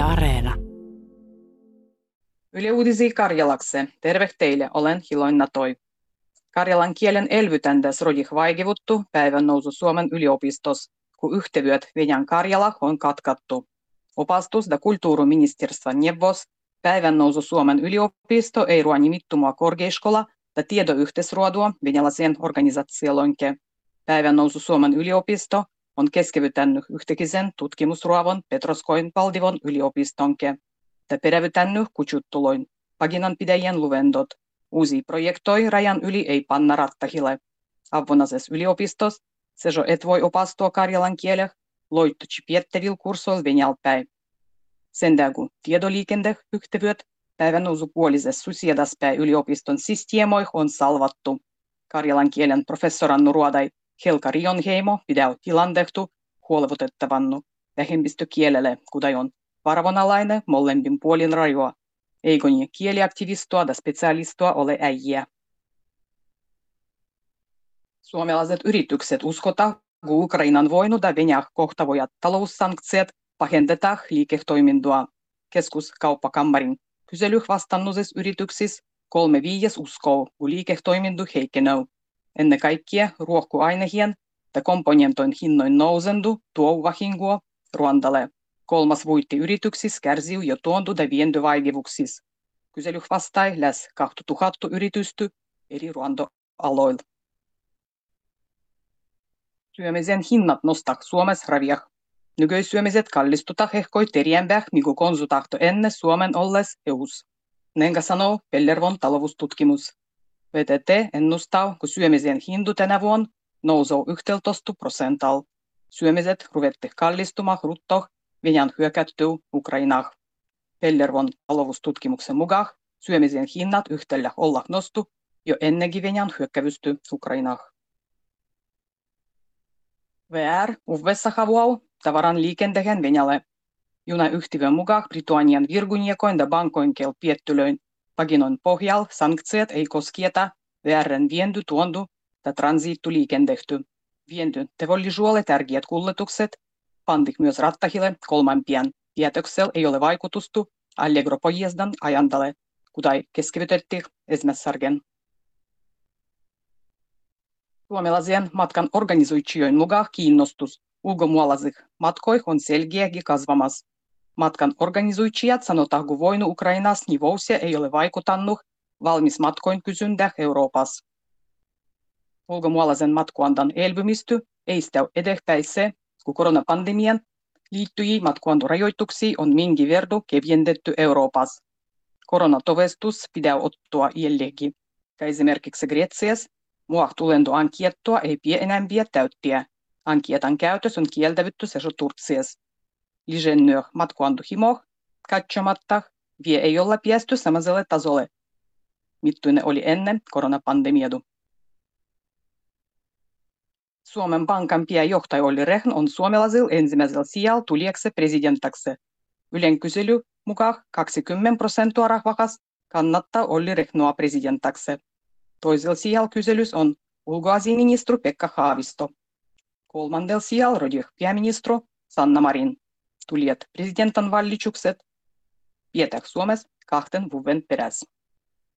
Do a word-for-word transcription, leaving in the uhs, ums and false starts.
Yle Areena. Yle Uutisia karjalaksi. Terve teille, olen Hilo Natoi. Karjalan kielen elvytäntäs rodih vaigivuttu päivän nousu Suomen yliopistos, kun yhteydet Ven'an Karjala on katkattu. Opastus- ja kulttuuriministeriön neuvos päivän nousu Suomen yliopisto ei rua nimittumua korkeaskola ja tiedoyhteisruodua venäläisen organisaatioonke. Päivän nousu Suomen yliopisto on keskeyttänyt yhtäkisen tutkimusruovon Petroskoin Paldivon yliopistonke ja perävytänyt kutsuttuloin paginanpidäjien luvendot. Uusi projektoi rajan yli ei panna rattahille. Avvonasess yliopistos, sejo et voi opastua karjalan kieleh, loittuci piettävil kursoil venälpäin. Sen tägu tiedoliikendeh yhtevyöt päivän usupuolisessa susiedaspäin yliopiston systeemoih on salvattu. Karjalan kielen professorannu ruodai Helka Riionheimo pidäu tilandehtu huolevutettavannu vähemmistökielelle, kudai on varvonalainen mollempin puolin rajoa. Eikoni kieliaktivistoa ja specialistoa ole äijä. Suomalaiset yritykset uskota, kun Ukrainan voinut ja Venäjä kohtavojat taloussanktiot pahentetaan liiketoimintoa. Keskuskauppakammarin kyselyh vastannuisissa yrityksissä kolme viides uskoo, kun liiketoiminto heikenöi. Ennen kaikkea ruokuainehien ja komponentoin hinnoin nousendu tuo vahingoa Ruandalle. Kolmas vuotti yrityksissä kärsii jo tuontu ja vientivaikevuksissa. Kyselyh vastai läs kaksituhatta yritystä eri ruontoaloilla. Syömisen hinnat nostaa Suomessa raviah. Nykyisyömiset kallistutah ehkoi Terjenberg, mikä konsultahto ennen Suomen olles E U:ssa. Nenkä sanoo Pellervon talovustutkimus. P T T ennustaa, kun syömisen hindu tänä vuonna nousuu yksitoista prosental. Syömiset ruvettih kallistumah ruttoh Venäjän hyökättyä Ukrainaan. Pellervon talovustutkimuksen mukaan syömisen hinnat yhtälläh ollah nostu jo ennenkin Venäjän hyökkävystä Ukrainaan. V R uudessa havuau tavaran liikenteen Venäjälle. Junayhtiön mukaan Britannian virgunjekoin ja bankoinkel piettylöin paginon pohjal sanktiot ei koskieta V R:n vienty tuondu ja transiittu liikendehty. Vienty tevollisuulle tärkeät kuljetukset pandik myös rattahille kolmampien. Päätöksellä ei ole vaikutusta Allegro-pojiezdan ajandalle, kudai keskivytettiin esimerkiksi. Suomalaisen matkan organisoitsijoin mukaan kiinnostus ulkomuolaisih matkoih on selkeäkin kasvamassa. Matkan organisoitsijat sanotaan, kun voinu Ukrainassa nivousia ei ole vaikutannut valmis matkoin kysyntää Euroopassa. Ulkomuolaisen matkuandan elpymisty ei sitä edespäisee, kun koronapandemian liittyjiä matkuantorajoituksia on minkin verran keviendetty Euroopassa. Koronatodistus pitää ottaa jälleenkin. Esimerkiksi Gretsiassa muahtulentoankiettoa ei pidä enää täyttiä. Ankietan käytös on kieltävytty sejo Turtsiassa. Lisennyöh matkuantohimoh katsomatta vie ei olla päästy samaiselle tasolle, mittyinen oli ennen koronapandemiadu. Suomen Pankan pääjohtaja Olli Rehn on suomalaisilla ensimmäisellä sijalla tulijaksi presidenttaksi. Ylen kysely mukaan kaksikymmentä prosenttia rahvakas kannattaa Olli Rehnua presidenttaksi. Toisella sijalla kyselys on ulkoasiaministeri Pekka Haavisto. Kolmandella sijalla rodih pääministeri Sanna Marin. Tulijat presidentin valitukset Petok Sumes Kahten Vuven Perez.